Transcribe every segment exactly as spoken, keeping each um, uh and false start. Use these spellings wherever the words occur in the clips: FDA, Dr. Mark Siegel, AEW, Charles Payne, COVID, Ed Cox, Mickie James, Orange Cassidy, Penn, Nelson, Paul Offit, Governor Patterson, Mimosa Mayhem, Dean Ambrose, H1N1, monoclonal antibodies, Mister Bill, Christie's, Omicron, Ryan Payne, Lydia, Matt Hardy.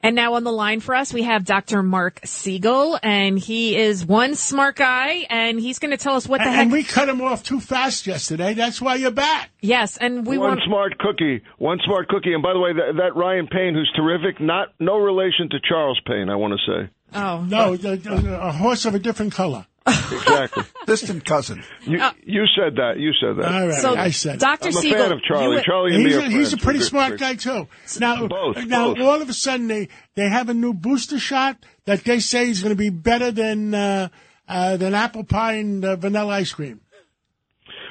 And now on the line for us, we have Doctor Mark Siegel, and he is one smart guy, and he's going to tell us what the and, heck. And we cut him off too fast yesterday. That's why you're back. Yes, and we one want... One smart cookie. One smart cookie. And by the way, that, that Ryan Payne, who's terrific, not no relation to Charles Payne, I want to say. Oh. No, a, a horse of a different color. Exactly. Distant cousin. You, uh, you said that. You said that. All right. So I said Doctor I'm Siegel, a fan of Charlie. Would, Charlie and he's, me are a, he's a pretty We're smart guy, too. Now, both, now both. all of a sudden, they, they have a new booster shot that they say is going to be better than, uh, uh, than apple pie and uh, vanilla ice cream.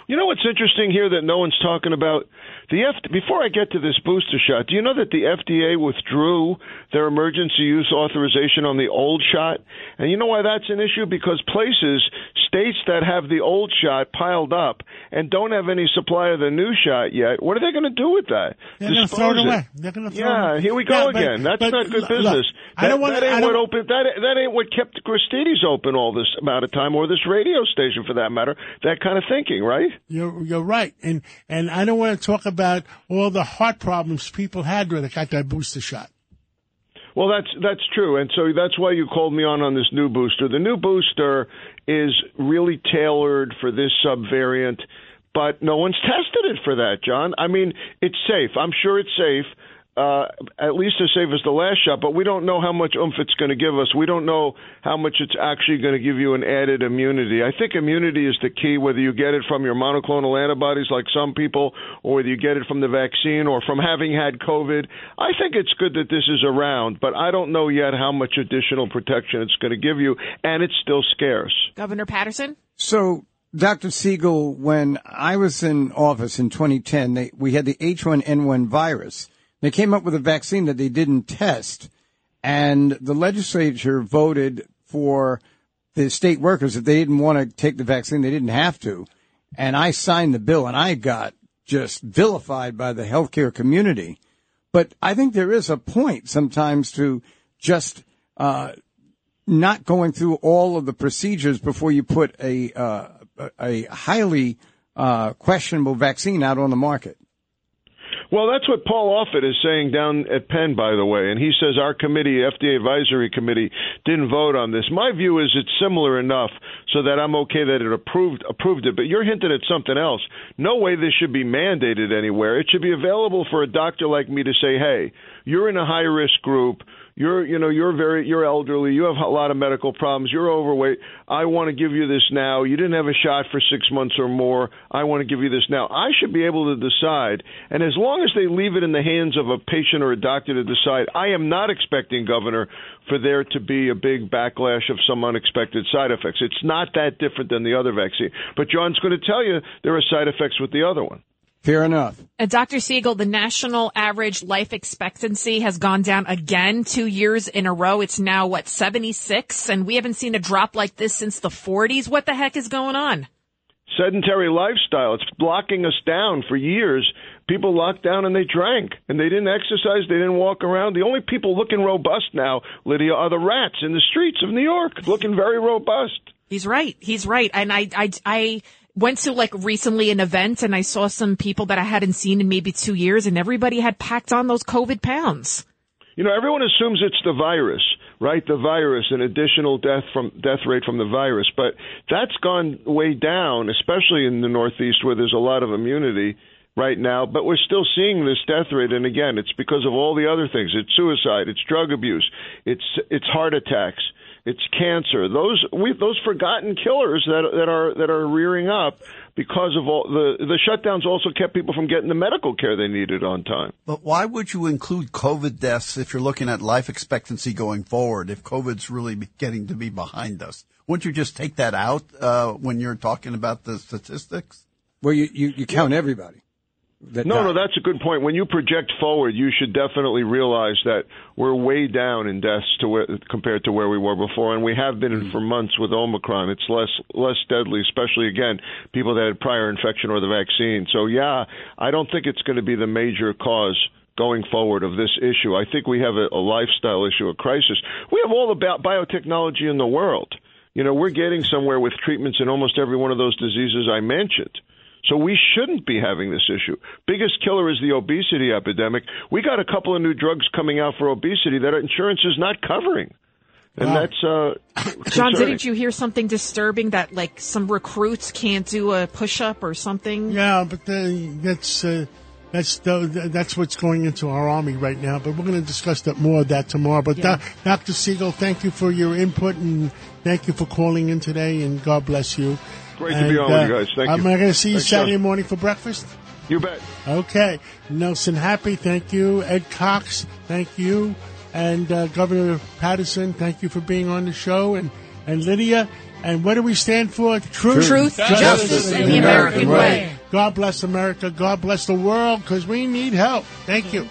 You know what's interesting here that no one's talking about? The F- Before I get to this booster shot, do you know that the F D A withdrew their emergency use authorization on the old shot? And you know why that's an issue? Because places, states that have the old shot piled up and don't have any supply of the new shot yet, what are they going to do with that? They're going to throw it away. They're going to throw yeah, it away. Here we go yeah, but, again. That's but, not good look, business. That, I don't wanna, that, ain't I don't... What open, that, that ain't what kept Christie's open all this amount of time, or this radio station for that matter. That kind of thinking, right? You're, you're right. And, and I don't want to talk about About all the heart problems people had when they got that booster shot. Well, that's that's true, and so that's why you called me on on this new booster. The new booster is really tailored for this subvariant, but no one's tested it for that, John. I mean, it's safe. I'm sure it's safe. Uh, at least as safe as the last shot, but we don't know how much oomph it's going to give us. We don't know how much it's actually going to give you an added immunity. I think immunity is the key, whether you get it from your monoclonal antibodies like some people, or whether you get it from the vaccine or from having had COVID. I think it's good that this is around, but I don't know yet how much additional protection it's going to give you, and it's still scarce. Governor Patterson? So, Doctor Siegel, when I was in office in twenty ten, they, we had the H one N one virus. They came up with a vaccine that they didn't test, and the legislature voted for the state workers. If they didn't want to take the vaccine, they didn't have to. And I signed the bill, and I got just vilified by the healthcare community. But I think there is a point sometimes to just uh not going through all of the procedures before you put a uh, a highly uh questionable vaccine out on the market. Well, that's what Paul Offit is saying down at Penn, by the way, and he says our committee, F D A Advisory Committee, didn't vote on this. My view is it's similar enough so that I'm okay that it approved approved it, but you're hinting at something else. No way this should be mandated anywhere. It should be available for a doctor like me to say, hey, you're in a high-risk group. You're, you know, you're very, you're elderly. You have a lot of medical problems. You're overweight. I want to give you this now. You didn't have a shot for six months or more. I want to give you this now. I should be able to decide. And as long as they leave it in the hands of a patient or a doctor to decide, I am not expecting, Governor, for there to be a big backlash of some unexpected side effects. It's not that different than the other vaccine. But John's going to tell you there are side effects with the other one. Fair enough. Uh, Doctor Siegel, the national average life expectancy has gone down again two years in a row. It's now, what, seventy-six? And we haven't seen a drop like this since the forties. What the heck is going on? Sedentary lifestyle. It's blocking us down for years. People locked down and they drank and they didn't exercise. They didn't walk around. The only people looking robust now, Lydia, are the rats in the streets of New York, looking very robust. He's right. He's right. And I... I, I went to, like, recently an event, and I saw some people that I hadn't seen in maybe two years, and everybody had packed on those COVID pounds. You know, everyone assumes it's the virus, right? The virus, an additional death from death rate from the virus. But that's gone way down, especially in the Northeast where there's a lot of immunity right now. But we're still seeing this death rate. And, again, it's because of all the other things. It's suicide. It's drug abuse. It's it's heart attacks. It's cancer. Those we, those forgotten killers that that are that are rearing up because of all the the shutdowns also kept people from getting the medical care they needed on time. But why would you include COVID deaths if you're looking at life expectancy going forward? If COVID's really getting to be behind us, wouldn't you just take that out uh, when you're talking about the statistics? Well, you you, you count everybody. That no, no, that's a good point. When you project forward, you should definitely realize that we're way down in deaths to where, compared to where we were before, and we have been mm-hmm. for months with Omicron. It's less less deadly, especially, again, people that had prior infection or the vaccine. So, yeah, I don't think it's going to be the major cause going forward of this issue. I think we have a, a lifestyle issue, a crisis. We have all the bi- biotechnology in the world. You know, we're getting somewhere with treatments in almost every one of those diseases I mentioned. So we shouldn't be having this issue. Biggest killer is the obesity epidemic. We got a couple of new drugs coming out for obesity that insurance is not covering. And wow. that's uh John, didn't you hear something disturbing that, like, some recruits can't do a push-up or something? Yeah, but the, that's uh, that's the, that's what's going into our army right now. But we're going to discuss that more of that tomorrow. But yeah. Doctor Siegel, thank you for your input, and thank you for calling in today, and God bless you. Great and, to be on uh, with you guys. Thank I'm you. Am I going to see you Thanks, Saturday John. morning for breakfast? You bet. Okay. Nelson Happy, thank you. Ed Cox, thank you. And uh, Governor Patterson, thank you for being on the show. And, and Lydia, and what do we stand for? Truth, Truth justice, justice, and the American way. way. God bless America. God bless the world, because we need help. Thank you.